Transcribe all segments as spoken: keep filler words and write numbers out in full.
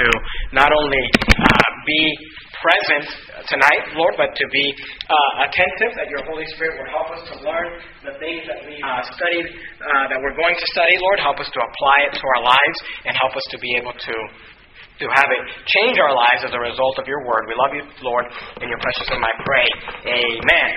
to not only uh, be present tonight, Lord, but to be uh, attentive, that your Holy Spirit would help us to learn the things that we uh, studied, uh, that we're going to study, Lord. Help us to apply it to our lives and help us to be able to to have it change our lives as a result of your word. We love you, Lord, in your precious name I pray. Amen.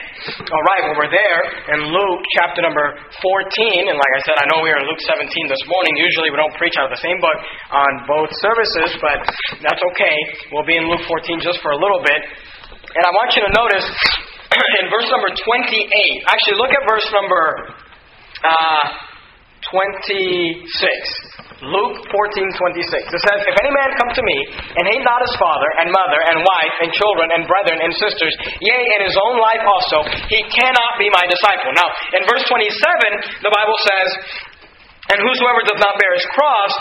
All right, well, we're there in Luke chapter number fourteen. And like I said, I know we are in Luke seventeen this morning. Usually we don't preach out of the same book on both services, but that's okay. We'll be in Luke fourteen just for a little bit. And I want you to notice in verse number twenty-eight, actually look at verse number uh, twenty-six. Luke fourteen twenty-six. It says, "If any man come to me, and hate not his father, and mother, and wife, and children, and brethren, and sisters, yea, and his own life also, he cannot be my disciple." Now, in verse twenty-seven, the Bible says, "And whosoever does not bear his cross,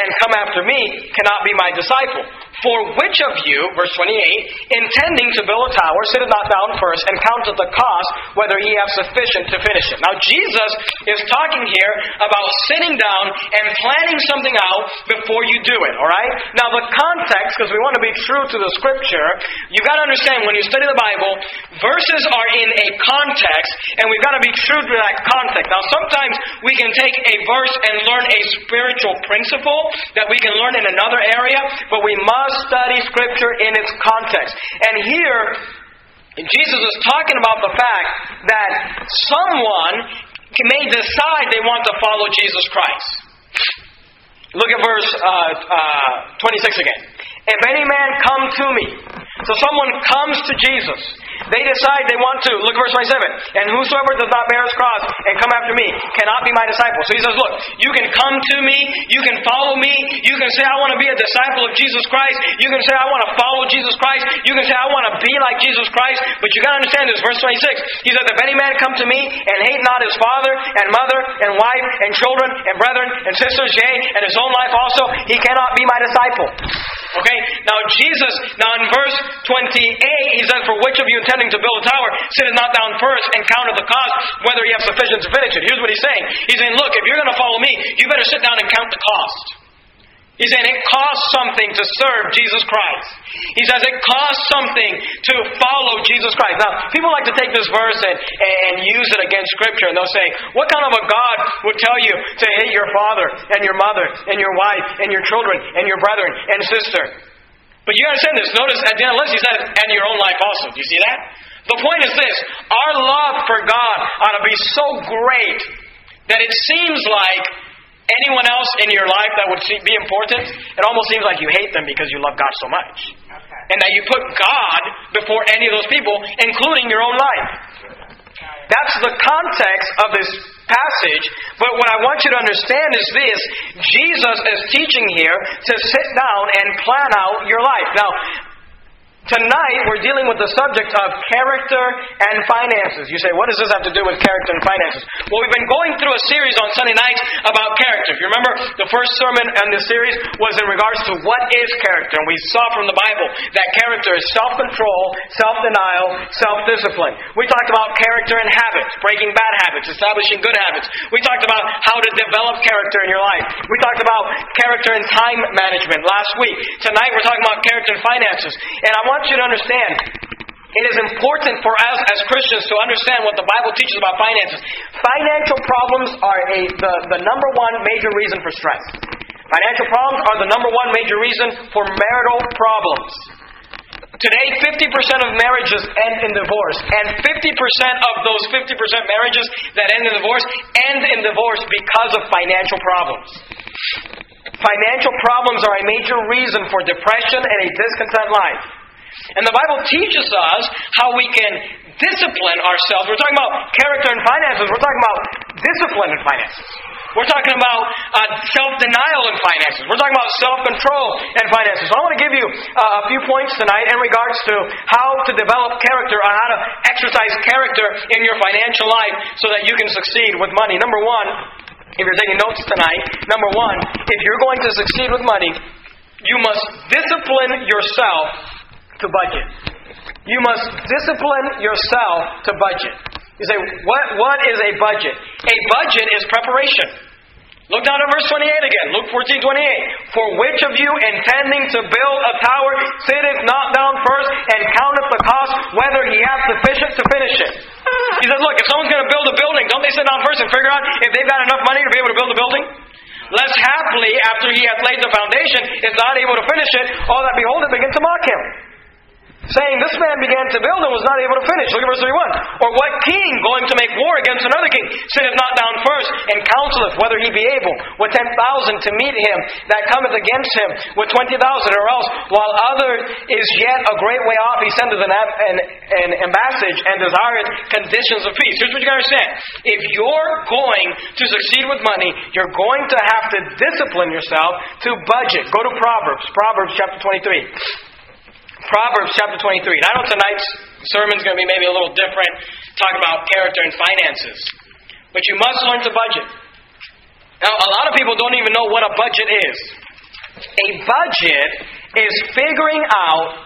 and come after me, cannot be my disciple. For which of you," verse twenty-eight, "intending to build a tower, sitteth not down first, and counteth the cost, whether he have sufficient to finish it." Now Jesus is talking here about sitting down and planning something out before you do it, alright? Now the context, because we want to be true to the scripture, you've got to understand when you study the Bible, verses are in a context, and we've got to be true to that context. Now sometimes we can take a verse and learn a spiritual principle that we can learn in another area, but we must study Scripture in its context. And here, Jesus is talking about the fact that someone may decide they want to follow Jesus Christ. Look at verse uh, uh, twenty-six again. "If any man come to me," so someone comes to Jesus. They decide they want to. Look at verse twenty-seven. "And whosoever does not bear his cross and come after me cannot be my disciple." So he says, look, you can come to me. You can follow me. You can say, I want to be a disciple of Jesus Christ. You can say, I want to follow Jesus Christ. You can say, I want to be like Jesus Christ. But you got to understand this. Verse twenty-six. He says, "If any man come to me and hate not his father and mother and wife and children and brethren and sisters, yea, and his own life also, he cannot be my disciple." Okay? Now Jesus, now in verse twenty-eight, he says, "For which of you intending to build a tower, sitteth not down first and counteth the cost, whether you have sufficient to finish it." Here's what he's saying. He's saying, look, if you're going to follow me, you better sit down and count the cost. He's saying it costs something to serve Jesus Christ. He says it costs something to follow Jesus Christ. Now, people like to take this verse and, and use it against Scripture, and they'll say, what kind of a God would tell you to hate your father and your mother and your wife and your children and your brethren and sister? But you understand this. Notice at the end of the list, he said, "and your own life also." Do you see that? The point is this. Our love for God ought to be so great that it seems like anyone else in your life that would be important, it almost seems like you hate them because you love God so much. Okay. And that you put God before any of those people, including your own life. That's the context of this passage, but what I want you to understand is this. Jesus is teaching here to sit down and plan out your life. Now, tonight we're dealing with the subject of character and finances. You say, what does this have to do with character and finances? Well, we've been going through a series on Sunday nights about character. If you remember, the first sermon in this series was in regards to what is character. And we saw from the Bible that character is self-control, self-denial, self-discipline. We talked about character and habits, breaking bad habits, establishing good habits. We talked about how to develop character in your life. We talked about character and time management last week. Tonight we're talking about character and finances. And I want I want you to understand, it is important for us as Christians to understand what the Bible teaches about finances. Financial problems are a, the, the number one major reason for stress. Financial problems are the number one major reason for marital problems. Today, fifty percent of marriages end in divorce, and fifty percent of those fifty percent marriages that end in divorce end in divorce because of financial problems. Financial problems are a major reason for depression and a discontent life. And the Bible teaches us how we can discipline ourselves. We're talking about character and finances. We're talking about discipline and finances. We're talking about uh, self-denial in finances. We're talking about self-control in finances. So I want to give you uh, a few points tonight in regards to how to develop character or how to exercise character in your financial life so that you can succeed with money. Number one, if you're taking notes tonight, number one, if you're going to succeed with money, you must discipline yourself to budget. You must discipline yourself to budget. You say, what, what is a budget? A budget is preparation. Look down at verse twenty-eight again. Luke fourteen twenty-eight. For which of you intending to build a tower sitteth not down first and counteth the cost, whether he hath sufficient to finish it? He says, look, if someone's going to build a building, don't they sit down first and figure out if they've got enough money to be able to build a building? Lest haply, after he hath laid the foundation, is not able to finish it, all that beholdeth begin to mock him, saying, this man began to build and was not able to finish. Look at verse thirty-one. Or what king, going to make war against another king, sitteth not down first, and counseleth whether he be able, with ten thousand to meet him, that cometh against him, with twenty thousand, or else, while other is yet a great way off, he sendeth an, an, an embassage, and desireth conditions of peace. Here's what you got to understand. If you're going to succeed with money, you're going to have to discipline yourself to budget. Go to Proverbs. Proverbs chapter twenty-three. Proverbs chapter twenty-three. And I know tonight's sermon's going to be maybe a little different, talk about character and finances. But you must learn to budget. Now, a lot of people don't even know what a budget is. A budget is figuring out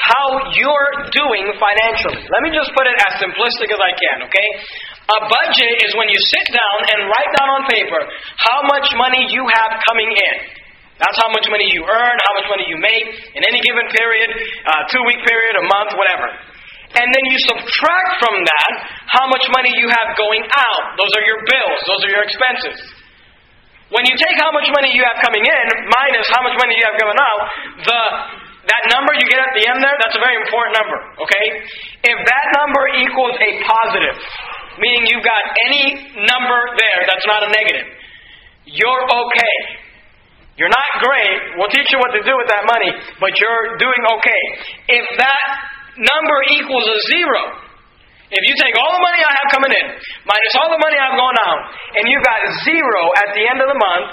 how you're doing financially. Let me just put it as simplistic as I can, okay? A budget is when you sit down and write down on paper how much money you have coming in. That's how much money you earn, how much money you make in any given period, uh, two-week period, a month, whatever. And then you subtract from that how much money you have going out. Those are your bills. Those are your expenses. When you take how much money you have coming in minus how much money you have going out, the that number you get at the end there, that's a very important number, okay? If that number equals a positive, meaning you've got any number there that's not a negative, you're okay. You're not great. We'll teach you what to do with that money, but you're doing okay. If that number equals a zero, if you take all the money I have coming in, minus all the money I've gone out, and you've got zero at the end of the month,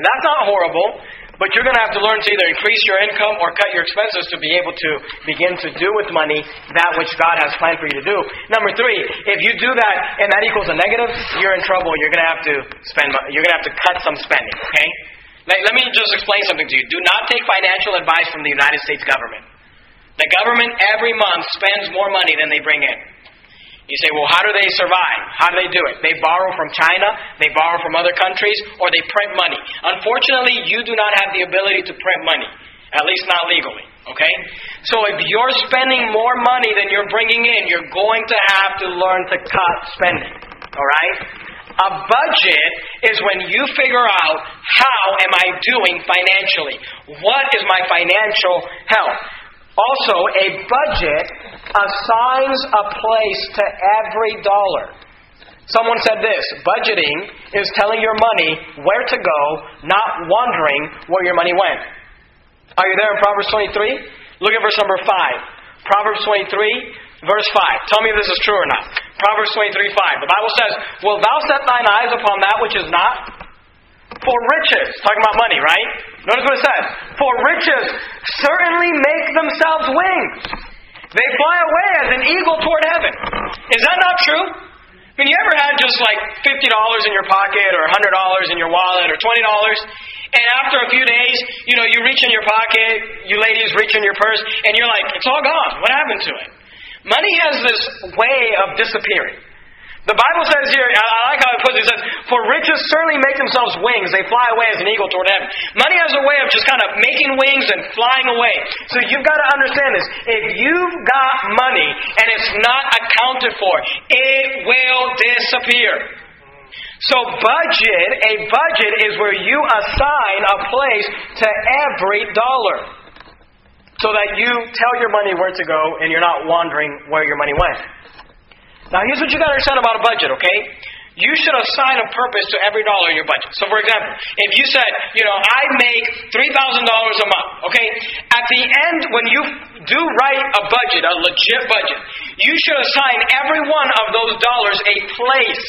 that's not horrible, but you're going to have to learn to either increase your income or cut your expenses to be able to begin to do with money that which God has planned for you to do. Number three, if you do that and that equals a negative, you're in trouble. You're going to have to spend. You're going to have to cut some spending, okay? Let me just explain something to you. Do not take financial advice from the United States government. The government every month spends more money than they bring in. You say, well, how do they survive? How do they do it? They borrow from China, they borrow from other countries, or they print money. Unfortunately, you do not have the ability to print money, at least not legally. Okay? So if you're spending more money than you're bringing in, you're going to have to learn to cut spending. All right? A budget is when you figure out, how am I doing financially? What is my financial health? Also, a budget assigns a place to every dollar. Someone said this, budgeting is telling your money where to go, not wondering where your money went. Are you there in Proverbs twenty-three? Look at verse number five. Proverbs twenty-three. Verse five. Tell me if this is true or not. Proverbs twenty-three five. The Bible says, wilt thou set thine eyes upon that which is not? For riches. Talking about money, right? Notice what it says. For riches certainly make themselves wings. They fly away as an eagle toward heaven. Is that not true? I mean, you ever had just like fifty dollars in your pocket or one hundred dollars in your wallet or twenty dollars, and after a few days, you know, you reach in your pocket, you ladies reach in your purse, and you're like, it's all gone. What happened to it? Money has this way of disappearing. The Bible says here, I like how it puts it, it says, for riches certainly make themselves wings. They fly away as an eagle toward heaven. Money has a way of just kind of making wings and flying away. So you've got to understand this. If you've got money and it's not accounted for, it will disappear. So budget, a budget is where you assign a place to every dollar, so that you tell your money where to go and you're not wondering where your money went. Now, here's what you got to understand about a budget, okay? You should assign a purpose to every dollar in your budget. So, for example, if you said, you know, I make three thousand dollars a month, okay? At the end, when you do write a budget, a legit budget, you should assign every one of those dollars a place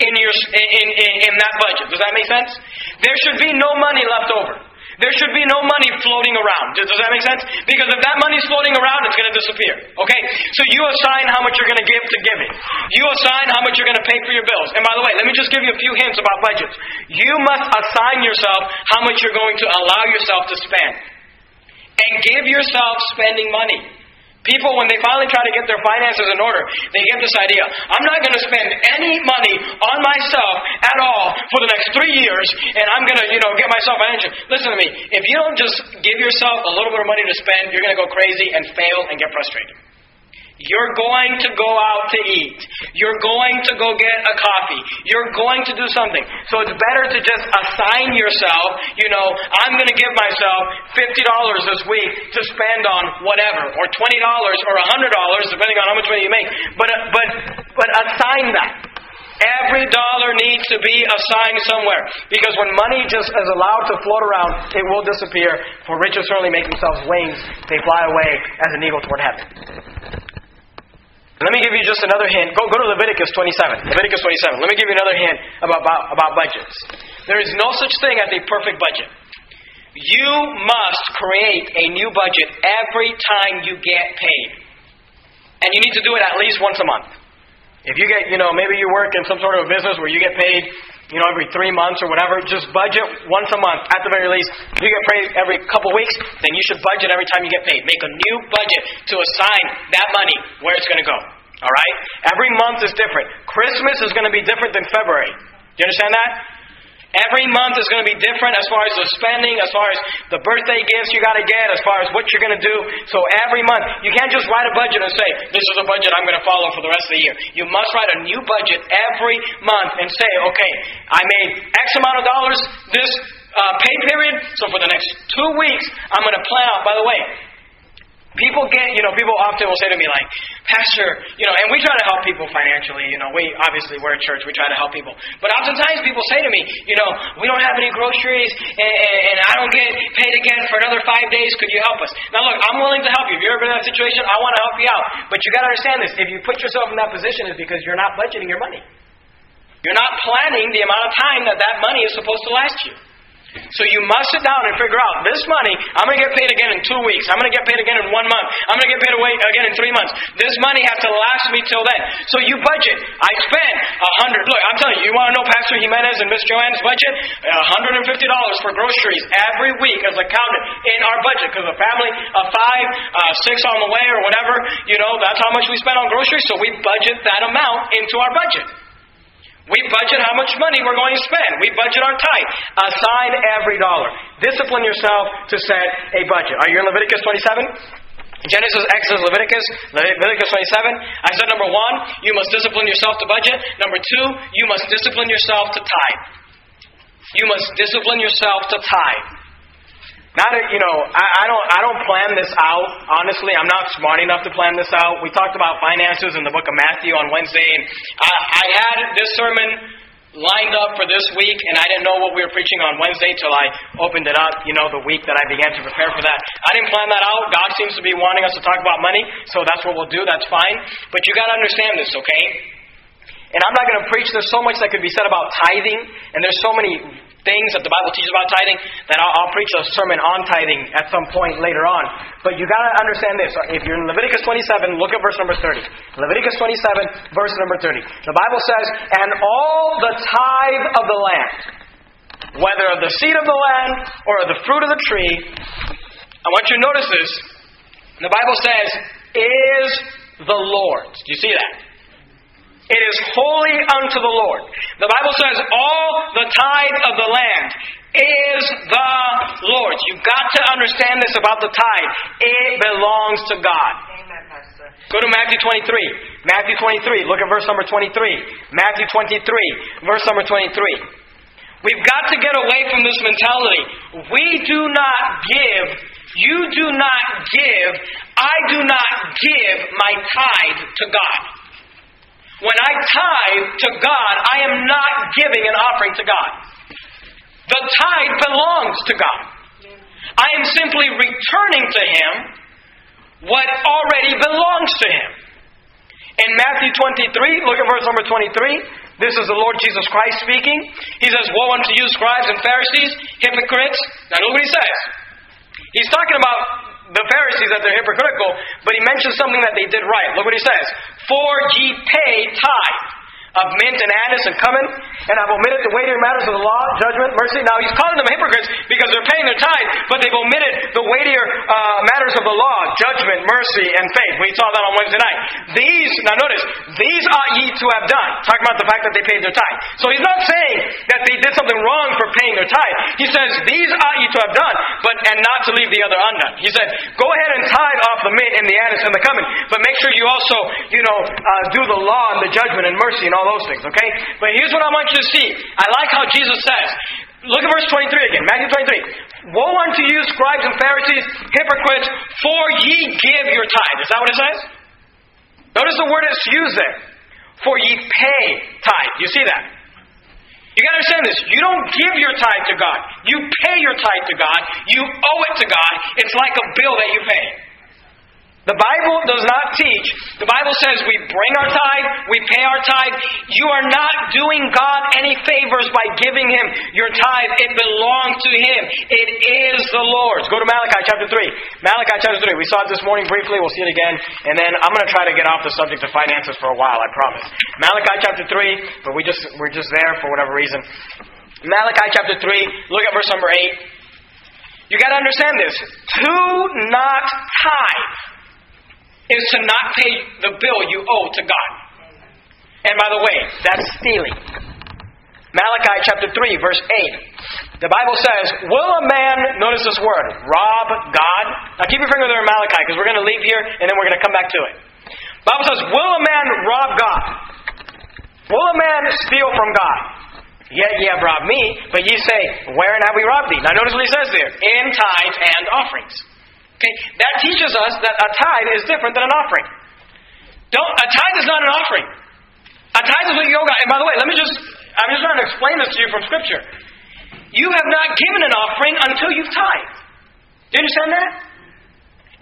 in your in, in, in that budget. Does that make sense? There should be no money left over. There should be no money floating around. Does that make sense? Because if that money's floating around, it's going to disappear. Okay? So you assign how much you're going to give to giving. You assign how much you're going to pay for your bills. And by the way, let me just give you a few hints about budgets. You must assign yourself how much you're going to allow yourself to spend. And give yourself spending money. People, when they finally try to get their finances in order, they get this idea. I'm not going to spend any money on myself at all for the next three years, and I'm going to, you know, get myself financial. Listen to me. If you don't just give yourself a little bit of money to spend, you're going to go crazy and fail and get frustrated. You're going to go out to eat. You're going to go get a coffee. You're going to do something. So it's better to just assign yourself, you know, I'm going to give myself fifty dollars this week to spend on whatever, or twenty dollars or one hundred dollars, depending on how much money you make. But, but, but assign that. Every dollar needs to be assigned somewhere. Because when money just is allowed to float around, it will disappear. For riches certainly make themselves wings. They fly away as an eagle toward heaven. Let me give you just another hint. Go, go to Leviticus twenty-seven. Leviticus twenty-seven. Let me give you another hint about, about, about budgets. There is no such thing as a perfect budget. You must create a new budget every time you get paid. And you need to do it at least once a month. If you get, you know, maybe you work in some sort of a business where you get paid, you know, every three months or whatever, just budget once a month at the very least. If you get paid every couple weeks, then you should budget every time you get paid. Make a new budget to assign that money where it's going to go. All right? Every month is different. Christmas is going to be different than February. You understand that? Every month is going to be different as far as the spending, as far as the birthday gifts you got to get, as far as what you're going to do. So every month, you can't just write a budget and say, this is a budget I'm going to follow for the rest of the year. You must write a new budget every month and say, okay, I made X amount of dollars this uh, pay period, so for the next two weeks, I'm going to plan out. By the way, people get, you know, people often will say to me like, Pastor, you know, and we try to help people financially, you know, we obviously, we're a church, we try to help people. But oftentimes people say to me, you know, we don't have any groceries, and, and, and I don't get paid again for another five days, could you help us? Now look, I'm willing to help you. If you're ever in that situation, I want to help you out. But you got to understand this, if you put yourself in that position, it's because you're not budgeting your money. You're not planning the amount of time that that money is supposed to last you. So you must sit down and figure out, this money, I'm going to get paid again in two weeks. I'm going to get paid again in one month. I'm going to get paid away again in three months. This money has to last me till then. So you budget. I spent one hundred dollars. Look, I'm telling you, you want to know Pastor Jimenez and Miss Joanne's budget? one hundred fifty dollars for groceries every week as accounted in our budget. Because a family of five, uh, six on the way or whatever, you know, that's how much we spend on groceries. So we budget that amount into our budget. We budget how much money we're going to spend. We budget our tithe. Assign every dollar. Discipline yourself to set a budget. Are you in Leviticus twenty-seven? Genesis, Exodus, Leviticus, Leviticus twenty-seven. I said, number one, you must discipline yourself to budget. Number two, you must discipline yourself to tithe. You must discipline yourself to tithe. Not, a, you know, I, I don't, I don't plan this out. Honestly, I'm not smart enough to plan this out. We talked about finances in the book of Matthew on Wednesday, and I, I had this sermon lined up for this week, and I didn't know what we were preaching on Wednesday till I opened it up, you know, the week that I began to prepare for that. I didn't plan that out. God seems to be wanting us to talk about money, so that's what we'll do. That's fine. But you got to understand this, okay? And I'm not going to preach. There's so much that could be said about tithing, and there's so many things that the Bible teaches about tithing, that I'll, I'll preach a sermon on tithing at some point later on. But you got to understand this. If you're in Leviticus twenty-seven, look at verse number thirty. Leviticus twenty-seven, verse number thirty. The Bible says, and all the tithe of the land, whether of the seed of the land or of the fruit of the tree, I want you to notice this. The Bible says, is the Lord's. Do you see that? It is holy unto the Lord. The Bible says all the tithe of the land is the Lord's. You've got to understand this about the tithe. It belongs to God. Amen, Pastor. Go to Matthew twenty-three. Matthew twenty-three. Look at verse number twenty-three. Matthew twenty-three. Verse number twenty-three. We've got to get away from this mentality. We do not give. You do not give. I do not give my tithe to God. When I tithe to God, I am not giving an offering to God. The tithe belongs to God. I am simply returning to Him what already belongs to Him. In Matthew twenty-three, look at verse number twenty-three. This is the Lord Jesus Christ speaking. He says, woe unto you, scribes and Pharisees, hypocrites. Now look what He says. He's talking about the Pharisees, that they're hypocritical, but he mentions something that they did right. Look what he says. For ye pay tithe of mint and anise and cumin, and have omitted the weightier matters of the law, judgment, mercy. Now he's calling them hypocrites because they're paying their tithe, but they've omitted the weightier uh, matters of the law, judgment, mercy, and faith. We saw that on Wednesday night. These, now notice, these ought ye to have done. Talking about the fact that they paid their tithe. So he's not saying that they did something wrong for paying their tithe. He says, these ought ye to have done, but and not to leave the other undone. He said, go ahead and tithe off the mint and the anise and the cumin, but make sure you also, you know, uh, do the law and the judgment and mercy and all those things, okay? But here's what I want you to see. I like how Jesus says, look at verse twenty-three again, Matthew twenty-three. Woe unto you, scribes and Pharisees, hypocrites, for ye give your tithe. Is that what it says? Notice the word it's used there. For ye pay tithe. You see that? You got to understand this. You don't give your tithe to God. You pay your tithe to God. You owe it to God. It's like a bill that you pay. The Bible does not teach. The Bible says we bring our tithe, we pay our tithe. You are not doing God any favors by giving Him your tithe. It belongs to Him. It is the Lord's. Go to Malachi chapter three. Malachi chapter three. We saw it this morning briefly. We'll see it again. And then I'm going to try to get off the subject of finances for a while, I promise. Malachi chapter three, but we just, we're just there for whatever reason. Malachi chapter three, look at verse number eight. You got to understand this. Do not tithe. Is to not pay the bill you owe to God. And by the way, that's stealing. Malachi chapter three, verse eight. The Bible says, will a man, notice this word, rob God? Now keep your finger there in Malachi, because we're going to leave here, and then we're going to come back to it. The Bible says, will a man rob God? Will a man steal from God? Yet ye have robbed me, but ye say, wherein have we robbed thee? Now notice what he says there, in tithes and offerings. Okay, that teaches us that a tithe is different than an offering. Don't, a tithe is not an offering. A tithe is what you owe God. And by the way, let me just, I'm just trying to explain this to you from Scripture. You have not given an offering until you've tithed. Do you understand that?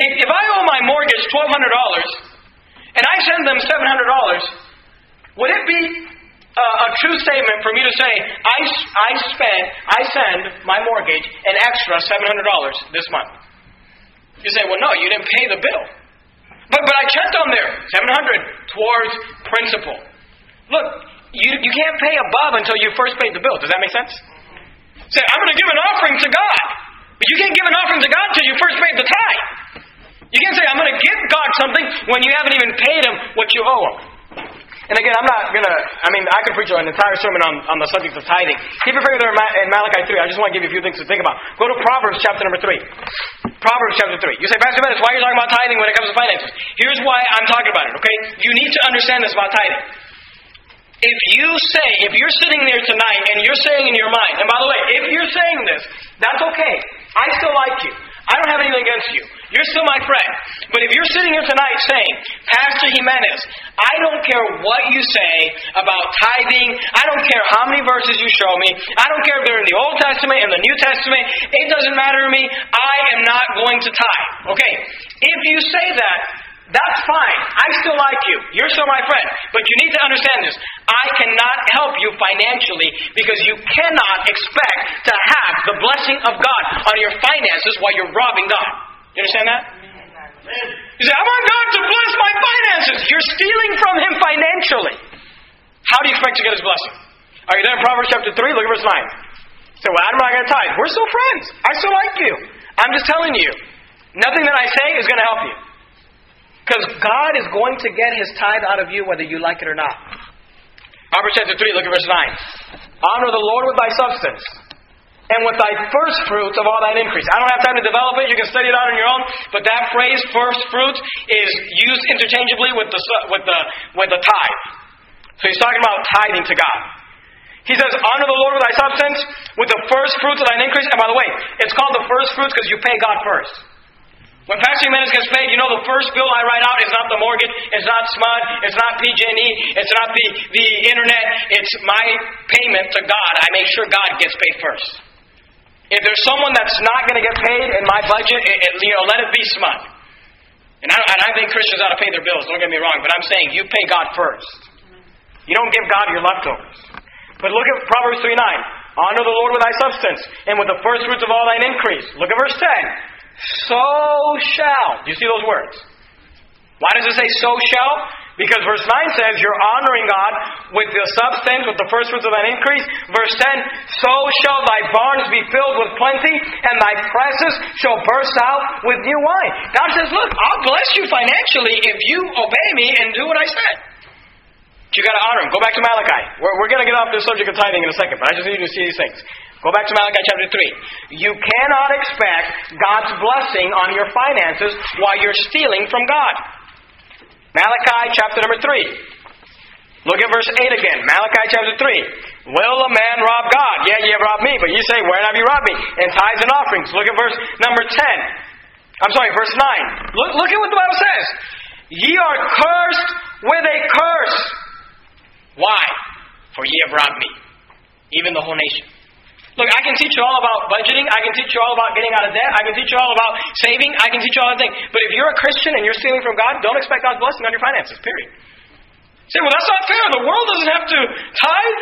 If, if I owe my mortgage twelve hundred dollars and I send them seven hundred dollars, would it be a, a true statement for me to say, I, I, spend, I send my mortgage an extra seven hundred dollars this month? You say, well, no, you didn't pay the bill. But but I checked on there, seven hundred towards principal. Look, you you can't pay above until you first paid the bill. Does that make sense? Say, I'm going to give an offering to God. But you can't give an offering to God until you first paid the tithe. You can't say, I'm going to give God something when you haven't even paid Him what you owe Him. And again, I'm not going to, I mean, I could preach an entire sermon on, on the subject of tithing. Keep your finger there in Malachi three. I just want to give you a few things to think about. Go to Proverbs chapter number three. Proverbs chapter three. You say, Pastor Ben, why are you talking about tithing when it comes to finances? Here's why I'm talking about it, okay? You need to understand this about tithing. If you say, if you're sitting there tonight and you're saying in your mind, and by the way, if you're saying this, that's okay. I still like you. I don't have anything against you. You're still my friend. But if you're sitting here tonight saying, Pastor Jimenez, I don't care what you say about tithing. I don't care how many verses you show me. I don't care if they're in the Old Testament and the New Testament. It doesn't matter to me. I am not going to tithe. Okay. If you say that, that's fine. I still like you. You're still my friend. But you need to understand this. I cannot help you financially because you cannot expect to have the blessing of God on your finances while you're robbing God. You understand that? You say, I want God to bless my finances. You're stealing from Him financially. How do you expect to get His blessing? Are you there in Proverbs chapter three? Look at verse nine. You say, well, I'm not going to tithe. We're still friends. I still like you. I'm just telling you, nothing that I say is going to help you. Because God is going to get His tithe out of you whether you like it or not. Proverbs chapter three, look at verse nine. Honor the Lord with thy substance and with thy first fruits of all thine increase. I don't have time to develop it. You can study it out on your own. But that phrase, first fruits, is used interchangeably with the with the, with the tithe. So he's talking about tithing to God. He says, honor the Lord with thy substance, with the first fruits of thine increase. And by the way, it's called the first fruits because you pay God first. When Pastor Jimenez gets paid, you know the first bill I write out is not the mortgage, it's not S M U D, it's not P G and E, it's not the, the internet, it's my payment to God. I make sure God gets paid first. If there's someone that's not going to get paid in my budget, it, it, you know, let it be S M U D. And I, and I think Christians ought to pay their bills, don't get me wrong, but I'm saying you pay God first. You don't give God your leftovers. But look at Proverbs three nine. Honor the Lord with thy substance, and with the first fruits of all thine increase. Look at verse ten. So shall. Do you see those words? Why does it say so shall? Because verse nine says you're honoring God with your substance, with the first fruits of an increase. Verse ten, so shall thy barns be filled with plenty, and thy presses shall burst out with new wine. God says, look, I'll bless you financially if you obey me and do what I said. But you got to honor Him. Go back to Malachi. We're, we're going to get off this subject of tithing in a second, but I just need you to see these things. Go back to Malachi chapter three. You cannot expect God's blessing on your finances while you're stealing from God. Malachi chapter number three. Look at verse eight again. Malachi chapter three. Will a man rob God? Yeah, you have robbed me, but you say, wherein have you robbed me? In tithes and offerings. Look at verse number ten. I'm sorry, verse nine. Look, look at what the Bible says. Ye are cursed with a curse. Why? For ye have robbed me, even the whole nation. Look, I can teach you all about budgeting. I can teach you all about getting out of debt. I can teach you all about saving. I can teach you all that thing. But if you're a Christian and you're stealing from God, don't expect God's blessing on your finances, period. Say, well, that's not fair. The world doesn't have to tithe.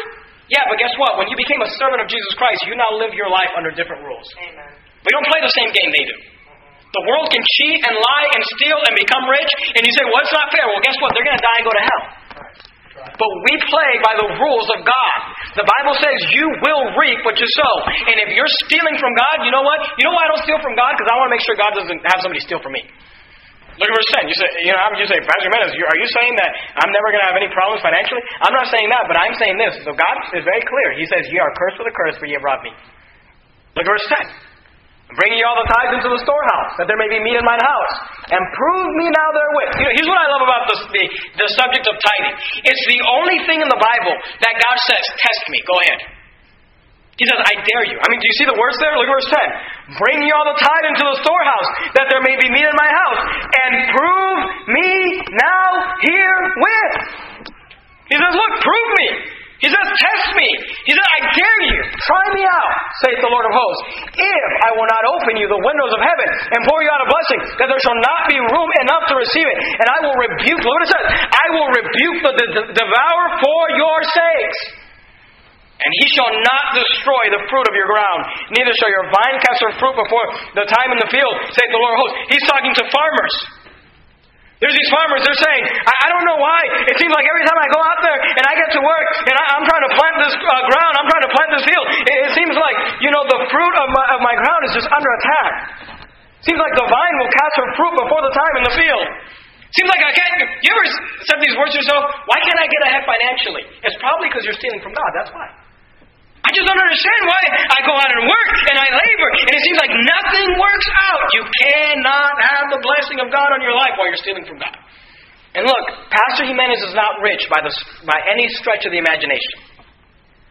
Yeah, but guess what? When you became a servant of Jesus Christ, you now live your life under different rules. Amen. We don't play the same game they do. The world can cheat and lie and steal and become rich. And you say, well, it's not fair. Well, guess what? They're going to die and go to hell. But we play by the rules of God. The Bible says you will reap what you sow. And if you're stealing from God, you know what? You know why I don't steal from God? Because I want to make sure God doesn't have somebody steal from me. Look at verse ten. You say, you know, you say, Pastor Jimenez, are you saying that I'm never going to have any problems financially? I'm not saying that, but I'm saying this. So God is very clear. He says, ye are cursed with a curse, for ye have robbed me. Look at verse ten. Bring ye all the tithes into the storehouse, that there may be meat in mine house. And prove me now therewith. You know, here's what I love about this, the, the subject of tithing. It's the only thing in the Bible that God says, test me, go ahead. He says, I dare you. I mean, do you see the words there? Look at verse ten. Bring ye all the tithe into the storehouse, that there may be meat in my house. And prove me now herewith. He says, look, prove me. He says, test me. He says, I dare you. Try me out, saith the Lord of hosts. If I will not open you the windows of heaven and pour you out a blessing, that there shall not be room enough to receive it. And I will rebuke, look what it says, I will rebuke the de- devourer for your sakes. And he shall not destroy the fruit of your ground, neither shall your vine cast her fruit before the time in the field, saith the Lord of hosts. He's talking to farmers. There's these farmers, they're saying, I, I don't know why. It seems like every time I go out there and I get to work and I, I'm trying to plant this uh, ground, I'm trying to plant this field, it, it seems like, you know, the fruit of my, of my ground is just under attack. Seems like the vine will cast her fruit before the time in the field. Seems like I can't. You ever said these words to yourself? Why can't I get ahead financially? It's probably because you're stealing from God, that's why. I just don't understand why I go out and work and I labor and it seems like nothing works out. You cannot have the blessing of God on your life while you're stealing from God. And look, Pastor Jimenez is not rich by the, by any stretch of the imagination.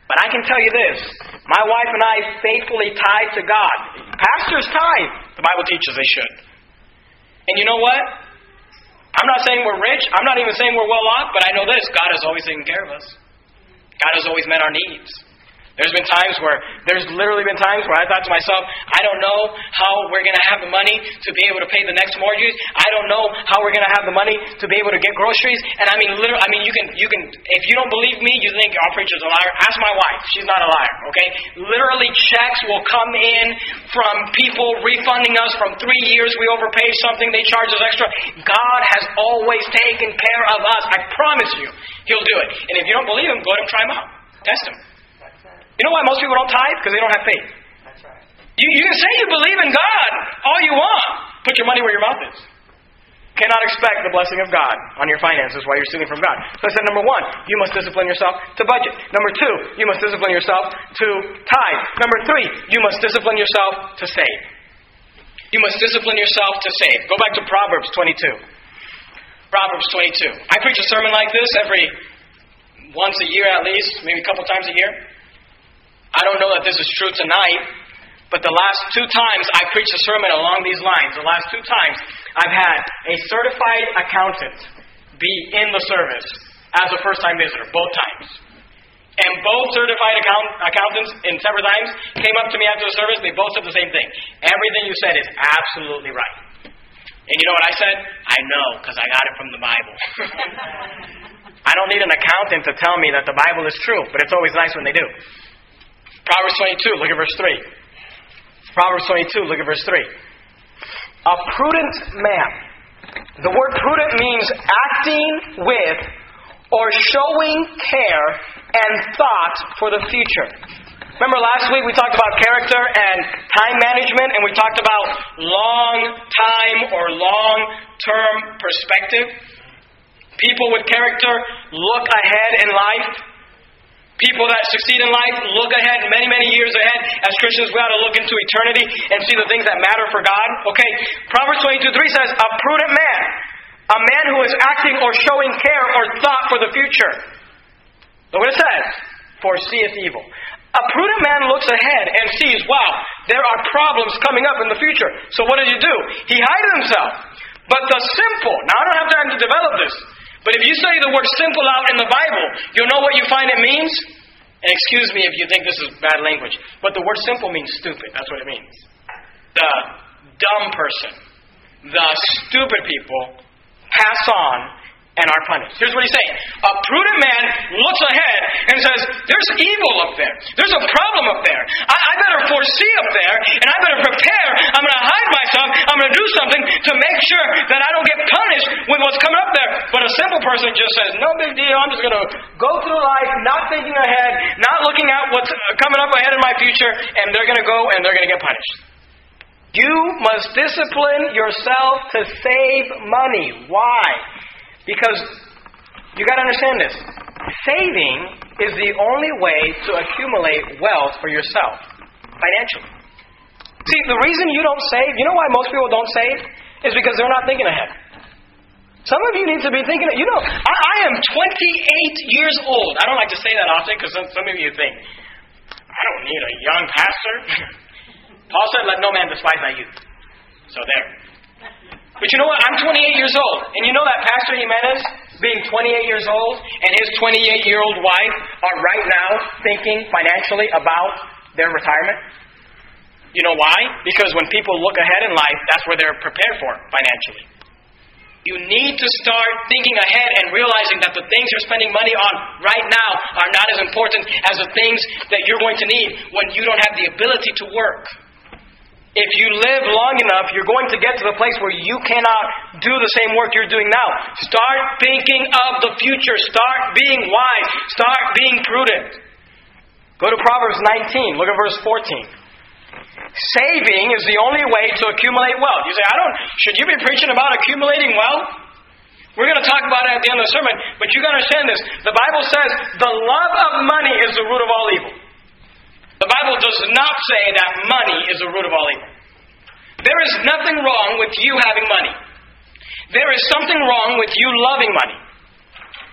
But I can tell you this. My wife and I faithfully tithe to God. Pastors tithe. The Bible teaches they should. And you know what? I'm not saying we're rich. I'm not even saying we're well off. But I know this. God has always taken care of us. God has always met our needs. There's been times where, there's literally been times where I thought to myself, I don't know how we're going to have the money to be able to pay the next mortgage. I don't know how we're going to have the money to be able to get groceries. And I mean, literally, I mean, you can, you can, if you don't believe me, you think our preacher's a liar. Ask my wife. She's not a liar, okay? Literally, checks will come in from people refunding us from three years. We overpay something. They charge us extra. God has always taken care of us. I promise you, He'll do it. And if you don't believe Him, go to try Him out. Test Him. You know why most people don't tithe? Because they don't have faith. That's right. You, you can say you believe in God all you want. Put your money where your mouth is. You cannot expect the blessing of God on your finances while you're stealing from God. So I said, number one, you must discipline yourself to budget. Number two, you must discipline yourself to tithe. Number three, you must discipline yourself to save. You must discipline yourself to save. Go back to Proverbs twenty-two. Proverbs twenty-two. I preach a sermon like this every once a year at least, maybe a couple times a year. I don't know that this is true tonight, but the last two times I preached a sermon along these lines, the last two times I've had a certified accountant be in the service as a first-time visitor, both times. And both certified account, accountants in several times came up to me after the service, they both said the same thing. Everything you said is absolutely right. And you know what I said? I know, because I got it from the Bible. I don't need an accountant to tell me that the Bible is true, but it's always nice when they do. Proverbs twenty-two, look at verse three. Proverbs twenty-two, look at verse three. A prudent man The word prudent means acting with or showing care and thought for the future. Remember last week we talked about character and time management, and we talked about long time or long-term perspective. People with character look ahead in life. People that succeed in life look ahead many, many years ahead. As Christians, we ought to look into eternity and see the things that matter for God. Okay, Proverbs twenty-two three says, a prudent man, a man who is acting or showing care or thought for the future. Look what it says, foreseeth evil. A prudent man looks ahead and sees, wow, there are problems coming up in the future. So what does he do? He hides himself. But the simple, now I don't have time to develop this, but if you study the word simple out in the Bible, you'll know what you find it means. And excuse me if you think this is bad language, but the word simple means stupid. That's what it means. The dumb person, the stupid people pass on and are punished. Here's what he's saying. A prudent man looks ahead and says, there's evil up there. There's a problem up there. I, I better foresee up there, and I better prepare. I'm going to hide myself. I'm going to do something to make sure that I don't get punished with what's coming up there. But a simple person just says, no big deal. I'm just going to go through life, not thinking ahead, not looking at what's coming up ahead in my future, and they're going to go and they're going to get punished. You must discipline yourself to save money. Why? Because you got to understand this. Saving is the only way to accumulate wealth for yourself financially. See, the reason you don't save, you know why most people don't save? Is because they're not thinking ahead. Some of you need to be thinking, you know, I, I am twenty-eight years old. I don't like to say that often because some, some of you think, I don't need a young pastor. Paul said, let no man despise thy youth. So there. But you know what? I'm twenty-eight years old. And you know that Pastor Jimenez, being twenty-eight years old, and his twenty-eight-year-old wife are right now thinking financially about their retirement? You know why? Because when people look ahead in life, that's where they're prepared for financially. You need to start thinking ahead and realizing that the things you're spending money on right now are not as important as the things that you're going to need when you don't have the ability to work. If you live long enough, you're going to get to the place where you cannot do the same work you're doing now. Start thinking of the future. Start being wise. Start being prudent. Go to Proverbs nineteen. Look at verse fourteen. Saving is the only way to accumulate wealth. You say, I don't, should you be preaching about accumulating wealth? We're going to talk about it at the end of the sermon, but you've got to understand this. The Bible says the love of money is the root of all evil. The Bible does not say that money is the root of all evil. There is nothing wrong with you having money. There is something wrong with you loving money.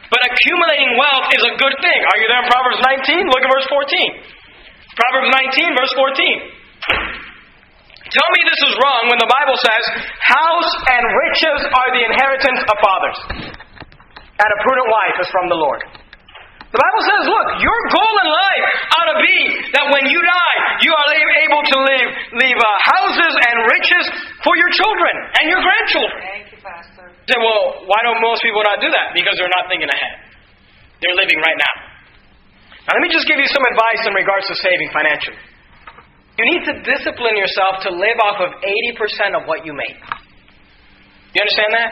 But accumulating wealth is a good thing. Are you there in Proverbs nineteen? Look at verse fourteen. Proverbs nineteen, verse fourteen. Tell me this is wrong when the Bible says, house and riches are the inheritance of fathers, and a prudent wife is from the Lord. The Bible says, look, your goal in life ought to be that when you die, you are able to leave, leave uh, houses and riches for your children and your grandchildren. Thank you, Pastor. Then, well, why don't most people not do that? Because they're not thinking ahead. They're living right now. Now, let me just give you some advice in regards to saving financially. You need to discipline yourself to live off of eighty percent of what you make. You understand that?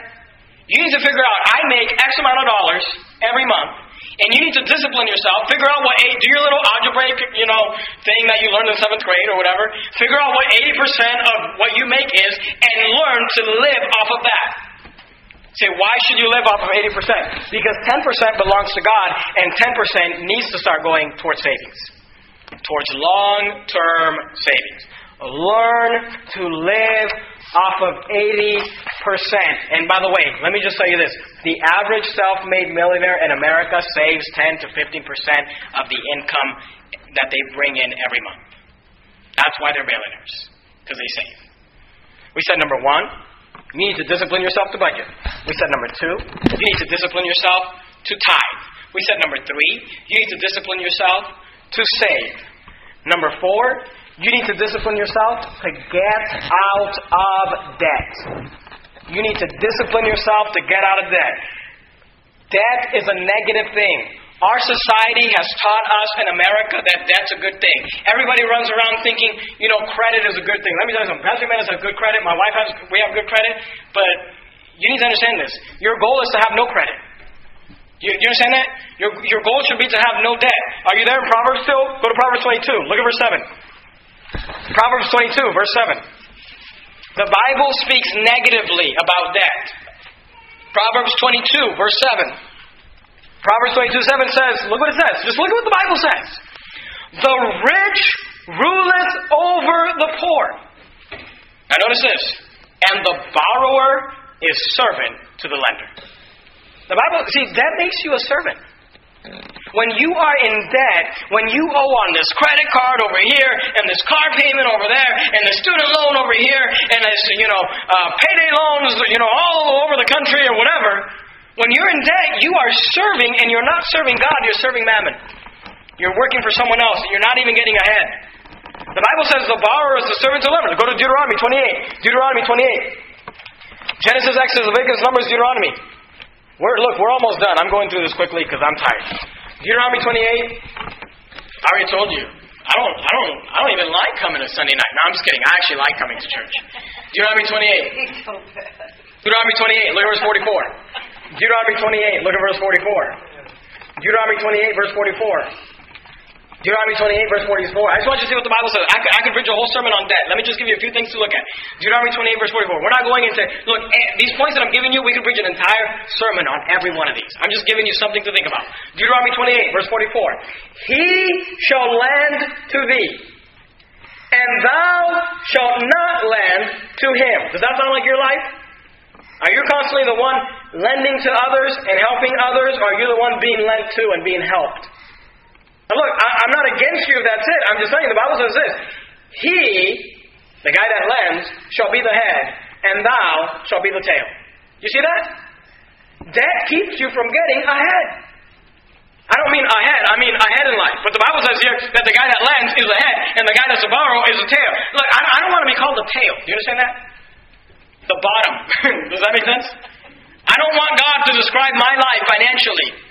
You need to figure out, I make X amount of dollars every month. And you need to discipline yourself. Figure out what, do your little algebraic, you know, thing that you learned in seventh grade or whatever. Figure out what eighty percent of what you make is and learn to live off of that. Say, why should you live off of eighty percent? Because ten percent belongs to God and ten percent needs to start going towards savings. Towards long-term savings. Learn to live off of eighty percent. And by the way, let me just tell you this. The average self-made millionaire in America saves ten to fifteen percent of the income that they bring in every month. That's why they're millionaires, because they save. We said number one, you need to discipline yourself to budget. We said number two, you need to discipline yourself to tithe. We said number three, you need to discipline yourself to save. Number four, you need to discipline yourself to get out of debt. You need to discipline yourself to get out of debt. Debt is a negative thing. Our society has taught us in America that that's a good thing. Everybody runs around thinking, you know, credit is a good thing. Let me tell you something. Pastor Ben has good credit. My wife has, we have good credit. But You need to understand this. Your goal is to have no credit. You, you understand that? Your, your goal should be to have no debt. Are you there in Proverbs still? Go to Proverbs twenty-two. Look at verse seven. Proverbs twenty-two, verse seven. The Bible speaks negatively about debt. Proverbs twenty-two, verse seven. Proverbs twenty-two, seven says, look what it says. Just look at what the Bible says. The rich ruleth over the poor. Now notice this. And the borrower is servant to the lender. The Bible, see, that makes you a servant. When you are in debt, when you owe on this credit card over here, and this car payment over there, and the student loan over here, and this, you know, uh, payday loans, you know, all over the country or whatever, when you're in debt, you are serving, and you're not serving God, you're serving mammon. You're working for someone else, and you're not even getting ahead. The Bible says the borrower is the servant to the lender. Go to Deuteronomy twenty-eight. Deuteronomy twenty-eight. Genesis, Exodus, Leviticus, Numbers, Deuteronomy. We're, look, we're almost done. I'm going through this quickly because I'm tired. Deuteronomy twenty-eight. I already told you. I don't. I don't. I don't even like coming to Sunday night. No, I'm just kidding. I actually like coming to church. Deuteronomy twenty-eight. Deuteronomy twenty-eight. Look at verse forty-four. Deuteronomy twenty-eight. Look at verse forty-four. Deuteronomy twenty-eight, verse forty-four. Deuteronomy twenty-eight, verse forty-four. I just want you to see what the Bible says. I could, I could bridge a whole sermon on debt. Let me just give you a few things to look at. Deuteronomy twenty-eight, verse forty-four. We're not going into, look, these points that I'm giving you, we could bridge an entire sermon on every one of these. I'm just giving you something to think about. Deuteronomy twenty-eight, verse forty-four. He shall lend to thee, and thou shalt not lend to him. Does that sound like your life? Are you constantly the one lending to others and helping others, or are you the one being lent to and being helped? Now look, I, I'm not against you if that's it. I'm just saying the Bible says this. He, the guy that lends, shall be the head, and thou shalt be the tail. You see that? That keeps you from getting ahead. I don't mean ahead, I mean ahead in life. But the Bible says here that the guy that lends is the head, and the guy that's a borrower is the tail. Look, I, I don't want to be called the tail. Do you understand that? The bottom. Does that make sense? I don't want God to describe my life financially.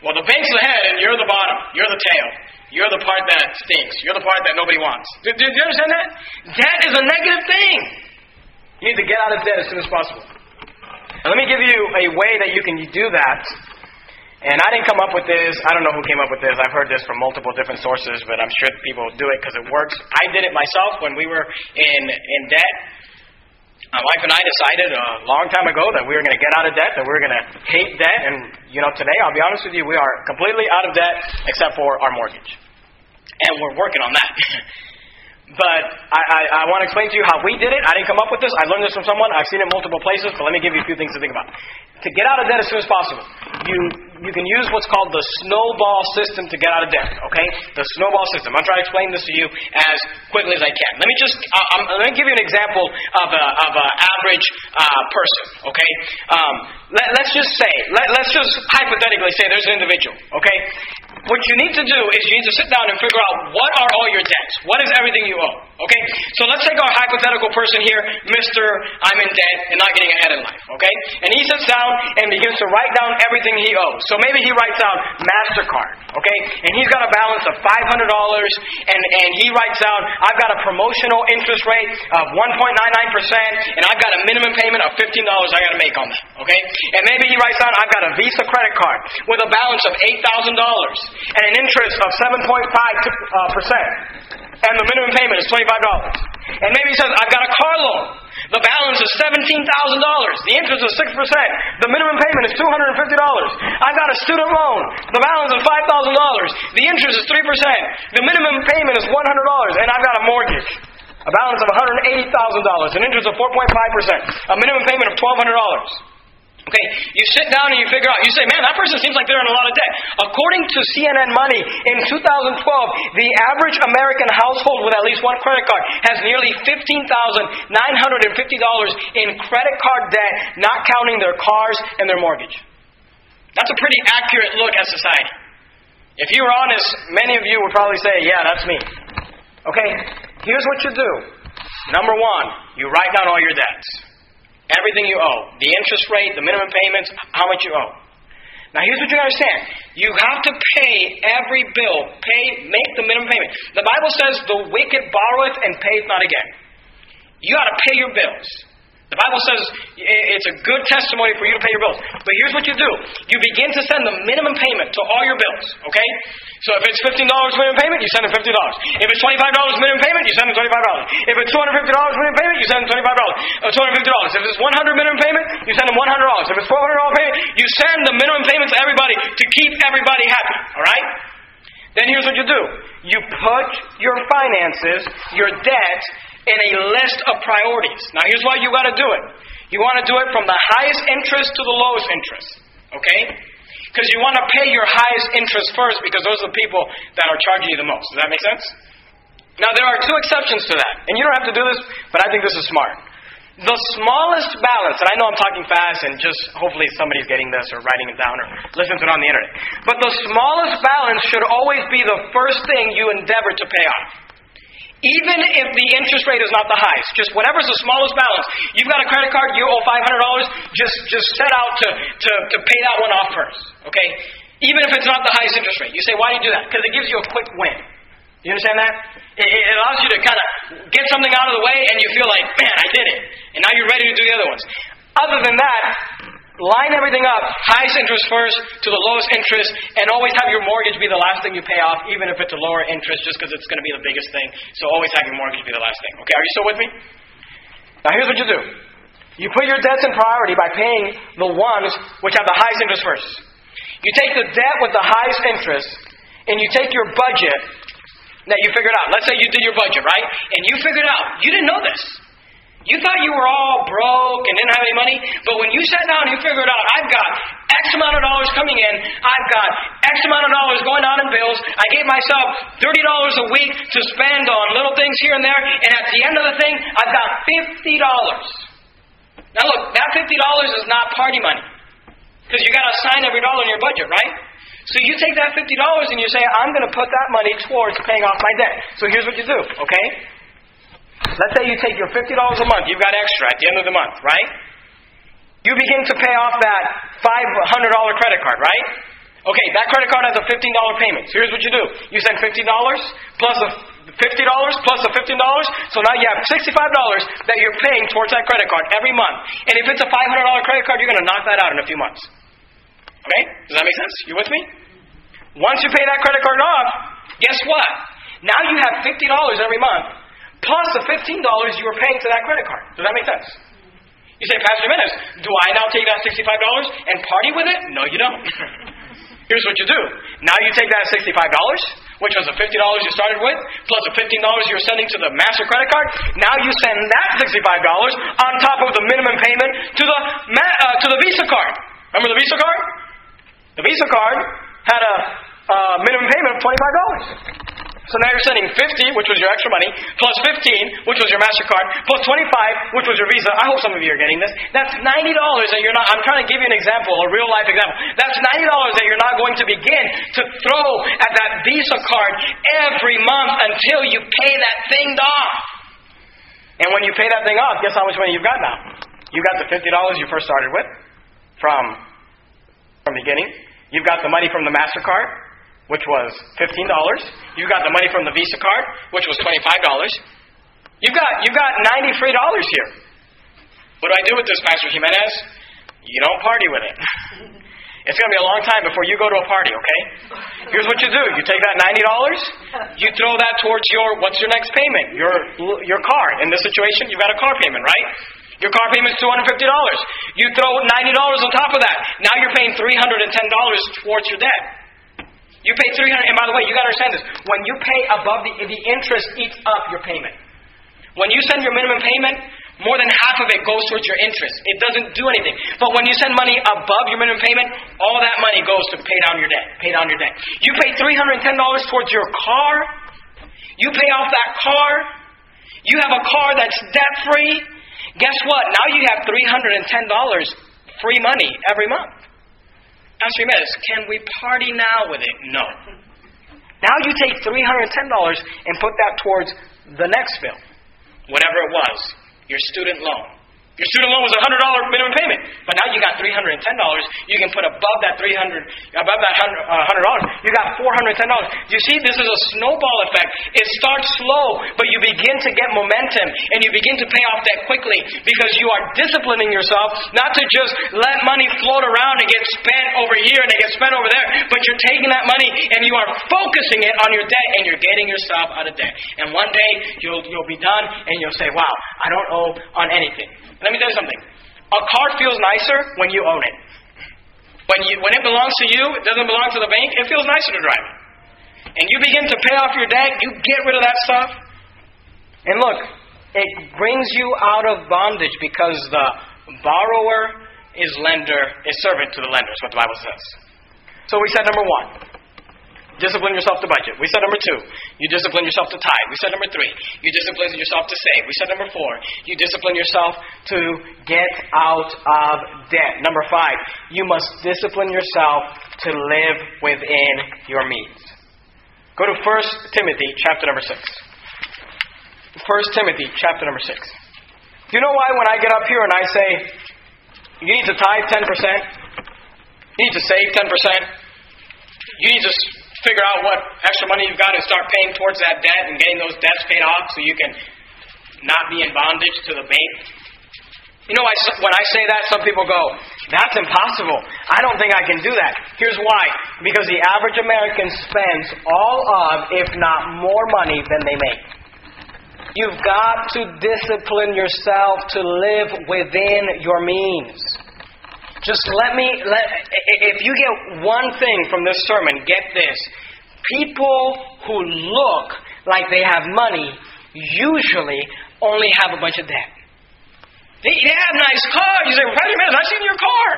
Well, the bank's the head, and you're the bottom. You're the tail. You're the part that stinks. You're the part that nobody wants. Do, do, do you understand that? Debt is a negative thing. You need to get out of debt as soon as possible. Now, let me give you a way that you can do that. And I didn't come up with this. I don't know who came up with this. I've heard this from multiple different sources, but I'm sure people do it because it works. I did it myself when we were in, in debt. My wife and I decided a long time ago that we were going to get out of debt, that we were going to hate debt. And, you know, today, I'll be honest with you, we are completely out of debt except for our mortgage. And we're working on that. But I, I, I want to explain to you how we did it. I didn't come up with this. I learned this from someone. I've seen it multiple places. But let me give you a few things to think about. To get out of debt as soon as possible, you... You can use what's called the snowball system to get out of debt, okay? The snowball system. I'm trying to explain this to you as quickly as I can. Let me just, uh, um, let me give you an example of an of a average uh, person, okay? Um, let, let's just say, let, let's just hypothetically say there's an individual, okay? What you need to do is you need to sit down and figure out what are all your debts? What is everything you owe, okay? So let's take our hypothetical person here, Mister I'm in debt and not getting ahead in life, okay? And he sits down and begins to write down everything he owes. So maybe he writes out MasterCard, okay? And he's got a balance of five hundred dollars, and, and he writes out, I've got a promotional interest rate of one point nine nine percent, and I've got a minimum payment of fifteen dollars I got to make on that, okay? And maybe he writes out, I've got a Visa credit card with a balance of eight thousand dollars and an interest of seven point five percent. And the minimum payment is twenty-five dollars. And maybe he says, I've got a car loan. The balance is seventeen thousand dollars. The interest is six percent. The minimum payment is two hundred fifty dollars. I've got a student loan. The balance is five thousand dollars. The interest is three percent. The minimum payment is one hundred dollars. And I've got a mortgage. A balance of one hundred eighty thousand dollars. An interest of four point five percent. A minimum payment of twelve hundred dollars. Okay, you sit down and you figure out, you say, man, that person seems like they're in a lot of debt. According to C N N Money, in two thousand twelve, the average American household with at least one credit card has nearly fifteen thousand nine hundred fifty dollars in credit card debt, not counting their cars and their mortgage. That's a pretty accurate look at society. If you were honest, many of you would probably say, yeah, that's me. Okay, here's what you do. Number one, you write down all your debts. Everything you owe. The interest rate, the minimum payments, how much you owe. Now here's what you understand. You have to pay every bill. Pay, make the minimum payment. The Bible says the wicked borroweth and payeth not again. You got to pay your bills. The Bible says It's a good testimony for you to pay your bills. But here's what you do. You begin to send the minimum payment to all your bills, okay? So if it's fifteen dollars minimum payment, you send them fifty dollars. If it's twenty-five dollars minimum payment, you send them twenty-five dollars. If it's two hundred fifty dollars minimum payment, you send them twenty-five dollars. two hundred fifty dollars. If it's one hundred dollars minimum payment, you send them one hundred dollars. If it's four hundred dollars payment, you send the minimum payment to everybody to keep everybody happy, all right? Then here's what you do. You put your finances, your debt, in a list of priorities. Now here's why you got to do it. You want to do it from the highest interest to the lowest interest. Okay? Because you want to pay your highest interest first because those are the people that are charging you the most. Does that make sense? Now there are two exceptions to that. And you don't have to do this, but I think this is smart. The smallest balance, and I know I'm talking fast and just hopefully somebody's getting this or writing it down or listening to it on the internet. But the smallest balance should always be the first thing you endeavor to pay off. Even if the interest rate is not the highest, just whatever's the smallest balance. You've got a credit card, you owe five hundred dollars, just, just set out to, to, to pay that one off first, okay? Even if it's not the highest interest rate. You say, why do you do that? Because it gives you a quick win. You understand that? It, it allows you to kind of get something out of the way and you feel like, man, I did it. And now you're ready to do the other ones. Other than that, line everything up, highest interest first to the lowest interest, and always have your mortgage be the last thing you pay off, even if it's a lower interest, just because it's going to be the biggest thing. So always have your mortgage be the last thing. Okay, are you still with me? Now here's what you do. You put your debts in priority by paying the ones which have the highest interest first. You take the debt with the highest interest, and you take your budget that you figured out. Let's say you did your budget, right? And you figured out, you didn't know this. You thought you were all broke and didn't have any money, but when you sat down and you figured out, I've got X amount of dollars coming in, I've got X amount of dollars going out in bills, I gave myself thirty dollars a week to spend on little things here and there, and at the end of the thing, I've got fifty dollars. Now look, that fifty dollars is not party money, because you got to assign every dollar in your budget, right? So you take that fifty dollars and you say, I'm going to put that money towards paying off my debt. So here's what you do, okay? Let's say you take your fifty dollars a month. You've got extra at the end of the month, right? You begin to pay off that five hundred dollars credit card, right? Okay, that credit card has a fifteen dollars payment. So here's what you do. You send fifty dollars plus the fifty dollars plus the fifteen dollars. So now you have sixty-five dollars that you're paying towards that credit card every month. And if it's a five hundred dollars credit card, you're going to knock that out in a few months. Okay? Does that make sense? You with me? Once you pay that credit card off, guess what? Now you have fifty dollars every month. Plus the fifteen dollars you were paying to that credit card. Does that make sense? You say, Pastor Jimenez, do I now take that sixty-five dollars and party with it? No, you don't. Here's what you do. Now you take that sixty-five dollars, which was the fifty dollars you started with, plus the fifteen dollars you were sending to the master credit card. Now you send that sixty-five dollars on top of the minimum payment to the ma- uh, to the Visa card. Remember the Visa card? The Visa card had a uh, minimum payment of twenty-five dollars. So now you're sending fifty, which was your extra money, plus fifteen, which was your MasterCard, plus twenty-five, which was your Visa. I hope some of you are getting this. That's ninety dollars that you're not, I'm trying to give you an example, a real life example. That's ninety dollars that you're not going to begin to throw at that Visa card every month until you pay that thing off. And when you pay that thing off, guess how much money you've got now? You've got the fifty dollars you first started with from, from the beginning. You've got the money from the MasterCard, which was fifteen dollars. You got the money from the Visa card, which was twenty-five dollars. You've got you've got ninety free dollars here. What do I do with this, Pastor Jimenez? You don't party with it. It's going to be a long time before you go to a party, okay? Here's what you do. You take that ninety dollars, you throw that towards your, what's your next payment? Your your car. In this situation, you've got a car payment, right? Your car payment is two hundred fifty dollars. You throw ninety dollars on top of that. Now you're paying three hundred ten dollars towards your debt. You pay three hundred dollars, and by the way, you got to understand this. When you pay above, the the interest eats up your payment. When you send your minimum payment, more than half of it goes towards your interest. It doesn't do anything. But when you send money above your minimum payment, all that money goes to pay down your debt. Pay down your debt. You pay three hundred ten dollars towards your car. You pay off that car. You have a car that's debt-free. Guess what? Now you have three hundred ten dollars free money every month. Pastor Jimenez, can we party now with it? No. Now you take three hundred ten dollars and put that towards the next bill. Whatever it was. Your student loan. Your student loan was a one hundred dollars minimum payment, but now you got three hundred ten dollars. You can put above that three hundred dollars, above that one hundred dollars, you got four hundred ten dollars. You see, this is a snowball effect. It starts slow, but you begin to get momentum, and you begin to pay off that quickly because you are disciplining yourself not to just let money float around and get spent over here and it gets spent over there, but you're taking that money and you are focusing it on your debt, and you're getting yourself out of debt. And one day, you'll you'll be done, and you'll say, wow, I don't owe on anything. Let me tell you something. A card feels nicer when you own it. When you, when it belongs to you, it doesn't belong to the bank, it feels nicer to drive it. And you begin to pay off your debt, you get rid of that stuff. And look, it brings you out of bondage because the borrower is lender, is servant to the lender, is what the Bible says. So we said number one, discipline yourself to budget. We said number two, you discipline yourself to tithe. We said number three, you discipline yourself to save. We said number four, you discipline yourself to get out of debt. Number five, you must discipline yourself to live within your means. Go to First Timothy chapter number six. First Timothy chapter number six. Do you know why when I get up here and I say, you need to tithe ten percent, you need to save ten percent, you need to figure out what extra money you've got and start paying towards that debt and getting those debts paid off so you can not be in bondage to the bank. You know, I, when I say that, some people go, that's impossible. I don't think I can do that. Here's why. Because the average American spends all of, if not more money than they make. You've got to discipline yourself to live within your means. Just let me, let, if you get one thing from this sermon, get this. People who look like they have money usually only have a bunch of debt. They, they have nice cars. You say, Pastor Jimenez, I've seen your car.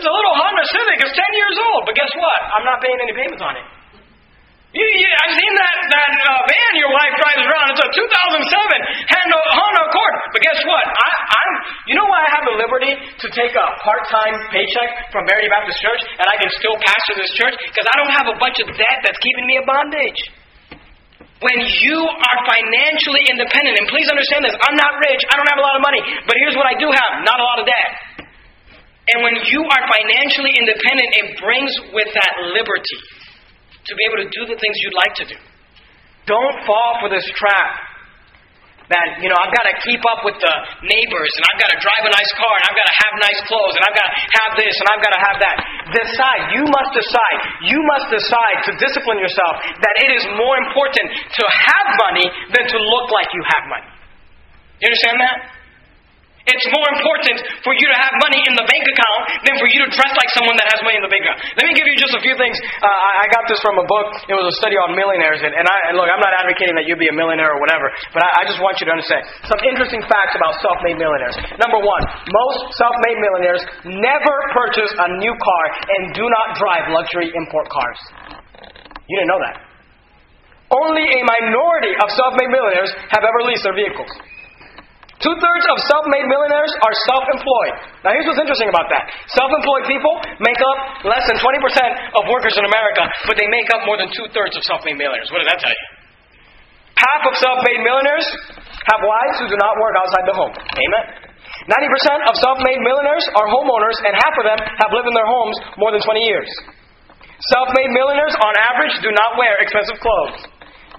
It's a little Honda Civic. It's ten years old. But guess what? I'm not paying any payments on it. You, you, I've seen that, that uh, van your wife drives around. It's a two thousand seven Honda, Honda Accord. But guess what? I, I'm, you know why I have the liberty to take a part-time paycheck from Mary Baptist Church and I can still pastor this church? Because I don't have a bunch of debt that's keeping me in bondage. When you are financially independent, and please understand this, I'm not rich, I don't have a lot of money, but here's what I do have, not a lot of debt. And when you are financially independent, it brings with that liberty to be able to do the things you'd like to do. Don't fall for this trap that, you know, I've got to keep up with the neighbors, and I've got to drive a nice car, and I've got to have nice clothes, and I've got to have this, and I've got to have that. Decide. You must decide. You must decide to discipline yourself that it is more important to have money than to look like you have money. You understand that? It's more important for you to have money in the bank account than for you to dress like someone that has money in the bank account. Let me give you just a few things. Uh, I, I got this from a book. It was a study on millionaires. And, and, I, and look, I'm not advocating that you be a millionaire or whatever. But I, I just want you to understand some interesting facts about self-made millionaires. Number one, most self-made millionaires never purchase a new car and do not drive luxury import cars. You didn't know that. Only a minority of self-made millionaires have ever leased their vehicles. Two-thirds of self-made millionaires are self-employed. Now, here's what's interesting about that. Self-employed people make up less than twenty percent of workers in America, but they make up more than two-thirds of self-made millionaires. What does that tell you? Half of self-made millionaires have wives who do not work outside the home. Amen? ninety percent of self-made millionaires are homeowners, and half of them have lived in their homes more than twenty years. Self-made millionaires, on average, do not wear expensive clothes.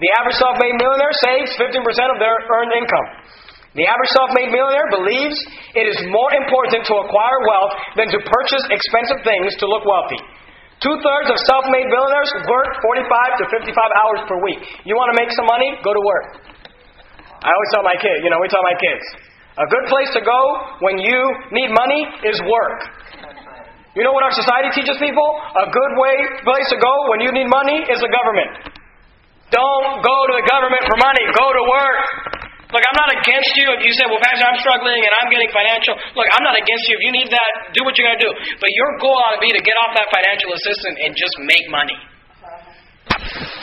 The average self-made millionaire saves fifteen percent of their earned income. The average self-made millionaire believes it is more important to acquire wealth than to purchase expensive things to look wealthy. Two-thirds of self-made millionaires work forty-five to fifty-five hours per week. You want to make some money? Go to work. I always tell my kids, you know, we tell my kids, a good place to go when you need money is work. You know what our society teaches people? A good way, place to go when you need money is the government. Don't go to the government for money. Go to work. Look, I'm not against you if you say, well, Pastor, I'm struggling and I'm getting financial. Look, I'm not against you. If you need that, do what you're going to do. But your goal ought to be to get off that financial assistance and just make money.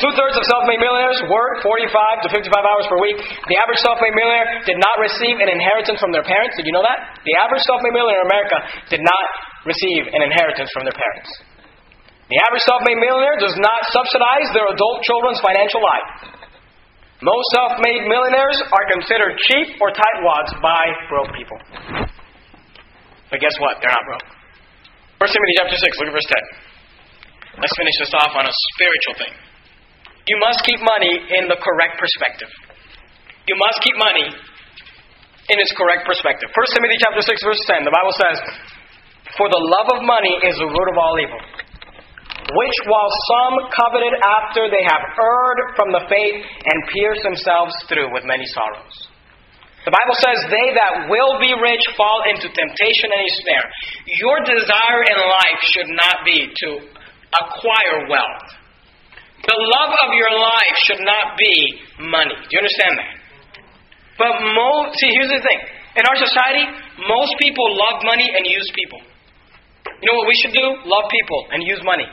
Two-thirds of self-made millionaires work forty-five to fifty-five hours per week. The average self-made millionaire did not receive an inheritance from their parents. Did you know that? The average self-made millionaire in America did not receive an inheritance from their parents. The average self-made millionaire does not subsidize their adult children's financial life. Most self-made millionaires are considered cheap or tightwads by broke people. But guess what? They're not broke. First Timothy chapter six, look at verse ten. Let's finish this off on a spiritual thing. You must keep money in the correct perspective. You must keep money in its correct perspective. First Timothy chapter six, verse ten, the Bible says, "For the love of money is the root of all evil, which while some coveted after they have erred from the faith and pierced themselves through with many sorrows." The Bible says, "They that will be rich fall into temptation and a snare." Your desire in life should not be to acquire wealth. The love of your life should not be money. Do you understand that? But most, see, here's the thing. In our society, most people love money and use people. You know what we should do? Love people and use money.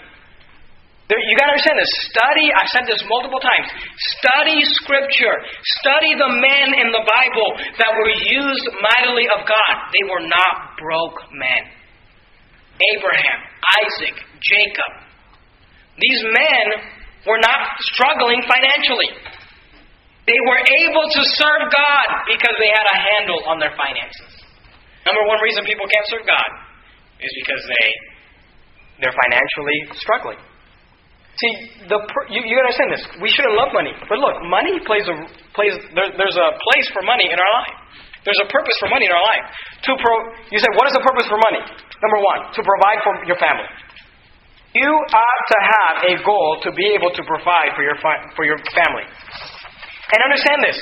You got to understand this. Study, I've said this multiple times, study Scripture. Study the men in the Bible that were used mightily of God. They were not broke men. Abraham, Isaac, Jacob. These men were not struggling financially. They were able to serve God because they had a handle on their finances. Number one reason people can't serve God is because they, they're financially struggling. See, the you, you understand this. We shouldn't love money. But look, money plays a plays. There, there's a place for money in our life. There's a purpose for money in our life. To pro, you said, what is the purpose for money? Number one, to provide for your family. You ought to have a goal to be able to provide for your for your family. And understand this.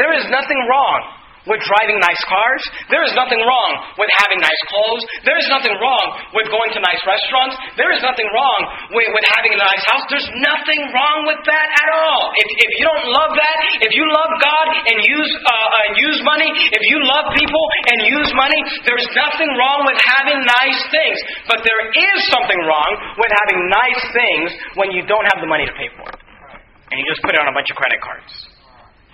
There is nothing wrong with driving nice cars. There is nothing wrong with having nice clothes. There is nothing wrong with going to nice restaurants. There is nothing wrong with, with having a nice house. There's nothing wrong with that at all. If, if you don't love that, if you love God and use uh, uh, use money, if you love people and use money, there's nothing wrong with having nice things. But there is something wrong with having nice things when you don't have the money to pay for it. And you just put it on a bunch of credit cards.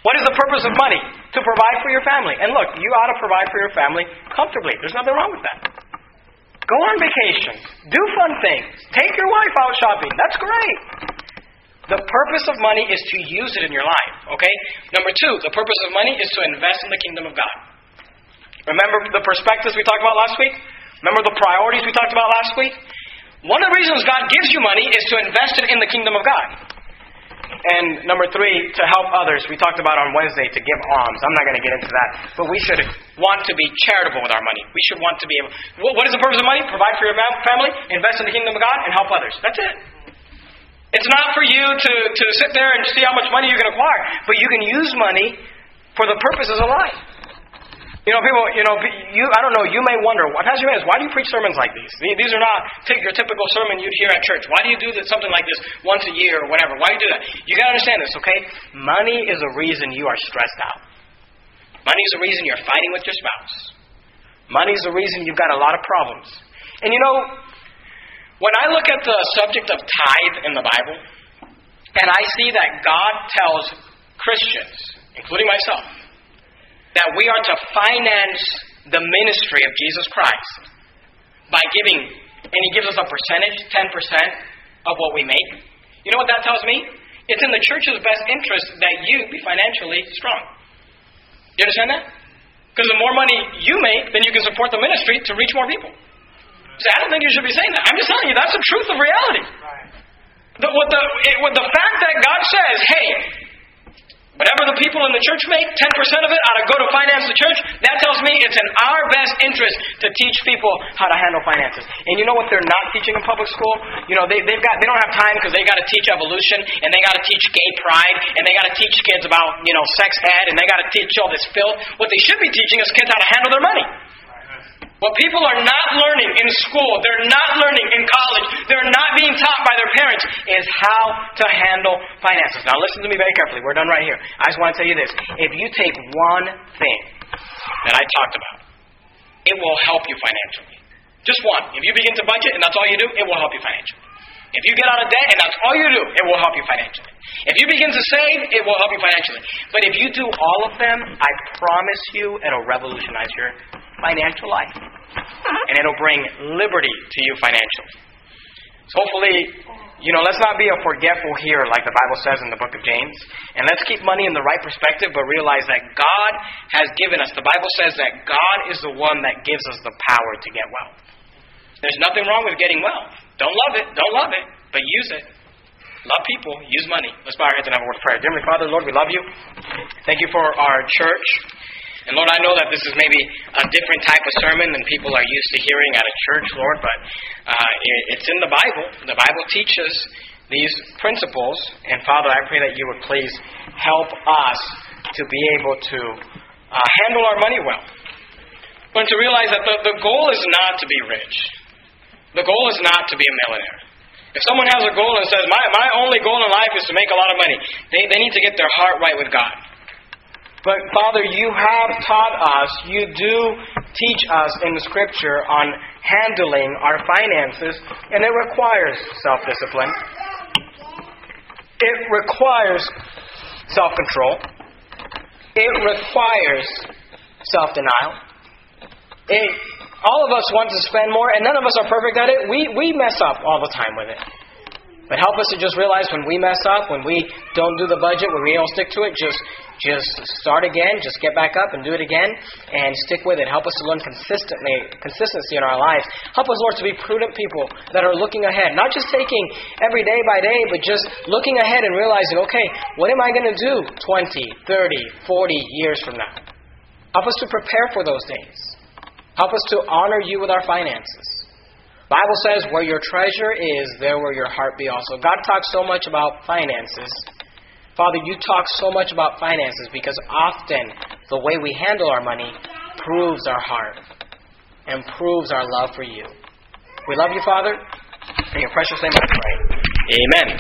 What is the purpose of money? To provide for your family. And look, you ought to provide for your family comfortably. There's nothing wrong with that. Go on vacation. Do fun things. Take your wife out shopping. That's great. The purpose of money is to use it in your life. Okay? Number two, the purpose of money is to invest in the kingdom of God. Remember the perspectives we talked about last week? Remember the priorities we talked about last week? One of the reasons God gives you money is to invest it in the kingdom of God. And number three, to help others. We talked about on Wednesday to give alms. I'm not going to get into that. But we should want to be charitable with our money. We should want to be able... What is the purpose of money? Provide for your family, invest in the kingdom of God, and help others. That's it. It's not for you to, to sit there and see how much money you can acquire. But you can use money for the purposes of life. You know, people, you know, you, I don't know, you may wonder, Pastor Jimenez, why do you preach sermons like these? These are not take your typical sermon you'd hear at church. Why do you do this, something like this once a year or whatever? Why do you do that? You got to understand this, okay? Money is a reason you are stressed out. Money is a reason you're fighting with your spouse. Money is a reason you've got a lot of problems. And you know, when I look at the subject of tithe in the Bible, and I see that God tells Christians, including myself, that we are to finance the ministry of Jesus Christ by giving, and He gives us a percentage, ten percent of what we make. You know what that tells me? It's in the church's best interest that you be financially strong. You understand that? Because the more money you make, then you can support the ministry to reach more people. So I don't think you should be saying that. I'm just telling you, that's the truth of reality. The, with the, it, with the fact that God says, hey, whatever the people in the church make, ten percent of it ought to go to finance the church. That tells me it's in our best interest to teach people how to handle finances. And you know what they're not teaching in public school? You know, they they've got they don't have time because they got to teach evolution, and they got to teach gay pride, and they got to teach kids about, you know, sex ed, and they got to teach all this filth. What they should be teaching is kids how to handle their money. What people are not learning in school, they're not learning in college, they're not being taught by their parents, is how to handle finances. Now listen to me very carefully. We're done right here. I just want to tell you this. If you take one thing that I talked about, it will help you financially. Just one. If you begin to budget and that's all you do, it will help you financially. If you get out of debt and that's all you do, it will help you financially. If you begin to save, it will help you financially. But if you do all of them, I promise you it'll revolutionize your financial life. And it'll bring liberty to you financially. So hopefully, you know, let's not be a forgetful here like the Bible says in the book of James. And let's keep money in the right perspective, but realize that God has given us. The Bible says that God is the one that gives us the power to get wealth. There's nothing wrong with getting wealth. Don't love it. Don't love it. But use it. Love people. Use money. Let's bow our heads and have a word of prayer. Dear Father, Lord, we love you. Thank you for our church. And Lord, I know that this is maybe a different type of sermon than people are used to hearing at a church, Lord, but uh, it's in the Bible. The Bible teaches these principles. And Father, I pray that you would please help us to be able to uh, handle our money well. But to realize that the, the goal is not to be rich. The goal is not to be a millionaire. If someone has a goal and says, my, my only goal in life is to make a lot of money, they, they need to get their heart right with God. But Father, you have taught us, you do teach us in the Scripture on handling our finances, and it requires self-discipline. It requires self-control. It requires self-denial. It All of us want to spend more, and none of us are perfect at it. We we mess up all the time with it. But help us to just realize when we mess up, when we don't do the budget, when we don't stick to it, just just start again, just get back up and do it again, and stick with it. Help us to learn consistently consistency in our lives. Help us, Lord, to be prudent people that are looking ahead, not just taking every day by day, but just looking ahead and realizing, okay, what am I going to do twenty, thirty, forty years from now? Help us to prepare for those days. Help us to honor you with our finances. The Bible says, where your treasure is, there will your heart be also. God talks so much about finances. Father, you talk so much about finances because often the way we handle our money proves our heart and proves our love for you. We love you, Father. In your precious name I pray. Amen.